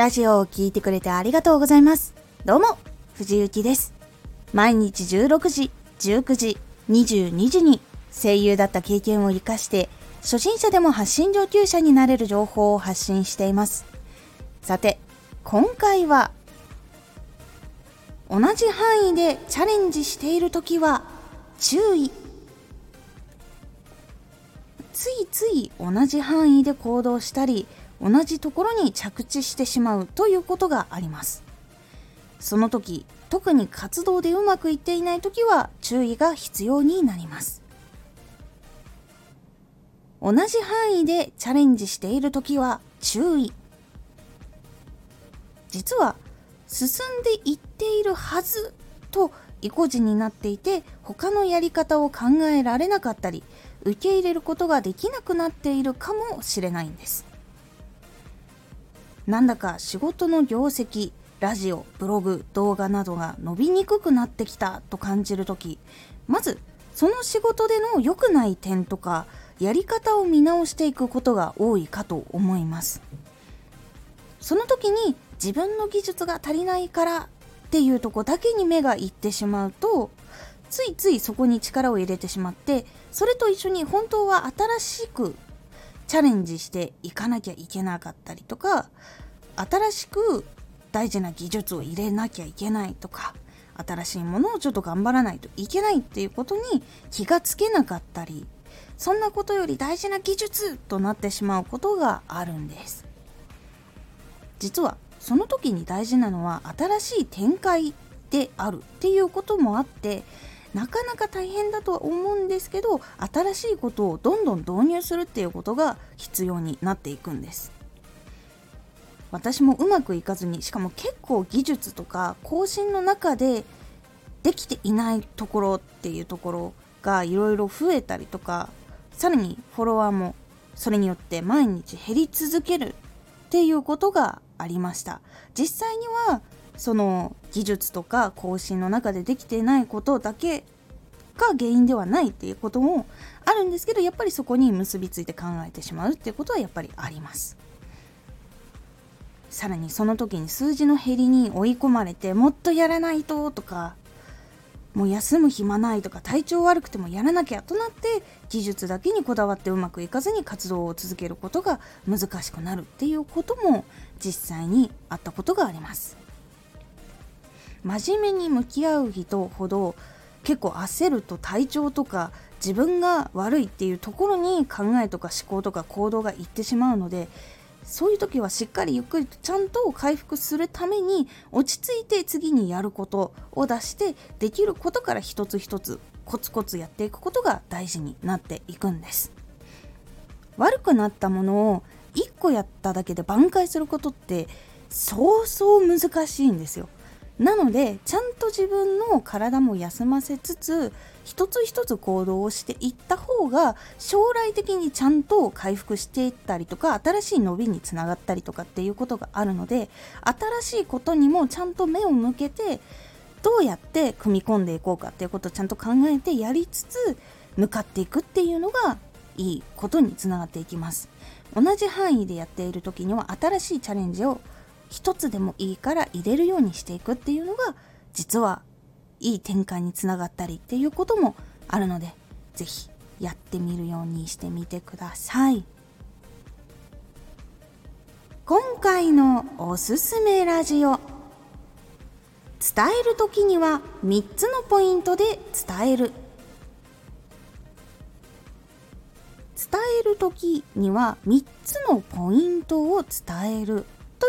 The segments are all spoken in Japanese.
ラジオを聞いてくれてありがとうございます。どうも、藤幸です。毎日16時、19時、22時に声優だった経験を活かして、初心者でも発信上級者になれる情報を発信しています。さて、今回は、同じ範囲でチャレンジしているときは注意。ついつい同じ範囲で行動したり、同じところに着地してしまうということがあります。その時、特に活動でうまくいっていない時は注意が必要になります。同じ範囲でチャレンジしている時は注意。実は、進んでいっているはずと意固地になっていて、他のやり方を考えられなかったり、受け入れることができなくなっているかもしれないんです。なんだか仕事の業績、ラジオ、ブログ、動画などが伸びにくくなってきたと感じるとき、まずその仕事での良くない点とかやり方を見直していくことが多いかと思います。その時に自分の技術が足りないからっていうとこだけに目がいってしまうと、ついついそこに力を入れてしまって、それと一緒に本当は新しくチャレンジしていかなきゃいけなかったりとか、新しく大事な技術を入れなきゃいけないとか、新しいものをちょっと頑張らないといけないっていうことに気がつけなかったり、そんなことより大事な技術となってしまうことがあるんです。実はその時に大事なのは新しい展開であるっていうこともあって、なかなか大変だとは思うんですけど、新しいことをどんどん導入するっていうことが必要になっていくんです。私もうまくいかずに、しかも結構技術とか更新の中でできていないところっていうところがいろいろ増えたりとか、さらにフォロワーもそれによって毎日減り続けるっていうことがありました。実際にはその技術とか更新の中でできてないことだけが原因ではないっていうこともあるんですけど、やっぱりそこに結びついて考えてしまうっていうことはやっぱりあります。さらにその時に数字の減りに追い込まれて、もっとやらないととか、もう休む暇ないとか、体調悪くてもやらなきゃとなって、技術だけにこだわってうまくいかずに活動を続けることが難しくなるっていうことも実際にあったことがあります。真面目に向き合う人ほど結構焦ると体調とか自分が悪いっていうところに考えとか思考とか行動がいってしまうので、そういう時はしっかりゆっくりとちゃんと回復するために落ち着いて次にやることを出して、できることから一つ一つコツコツやっていくことが大事になっていくんです。悪くなったものを1個やっただけで挽回することってそうそう難しいんですよ。なのでちゃんと自分の体も休ませつつ、一つ一つ行動をしていった方が将来的にちゃんと回復していったりとか、新しい伸びにつながったりとかっていうことがあるので、新しいことにもちゃんと目を向けて、どうやって組み込んでいこうかっていうことをちゃんと考えてやりつつ向かっていくっていうのがいいことにつながっていきます。同じ範囲でやっている時には新しいチャレンジを一つでもいいから入れるようにしていくっていうのが、実はいい転換につながったりっていうこともあるので、ぜひやってみるようにしてみてください。今回のおすすめラジオ、伝えるときには3つのポイントで伝える。伝えるときには3つのポイントを伝えると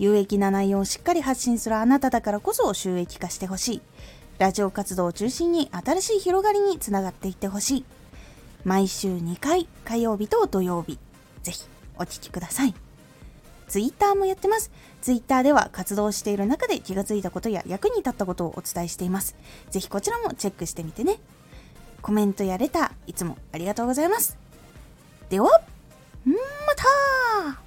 有益な内容をしっかり発信するあなただからこそ収益化してほしい。ラジオ活動を中心に新しい広がりにつながっていってほしい。毎週2回、火曜日と土曜日、ぜひお聞きください。ツイッターもやってます。ツイッターでは活動している中で気がついたことや役に立ったことをお伝えしています。ぜひこちらもチェックしてみてね。コメントやレターいつもありがとうございます。ではまた。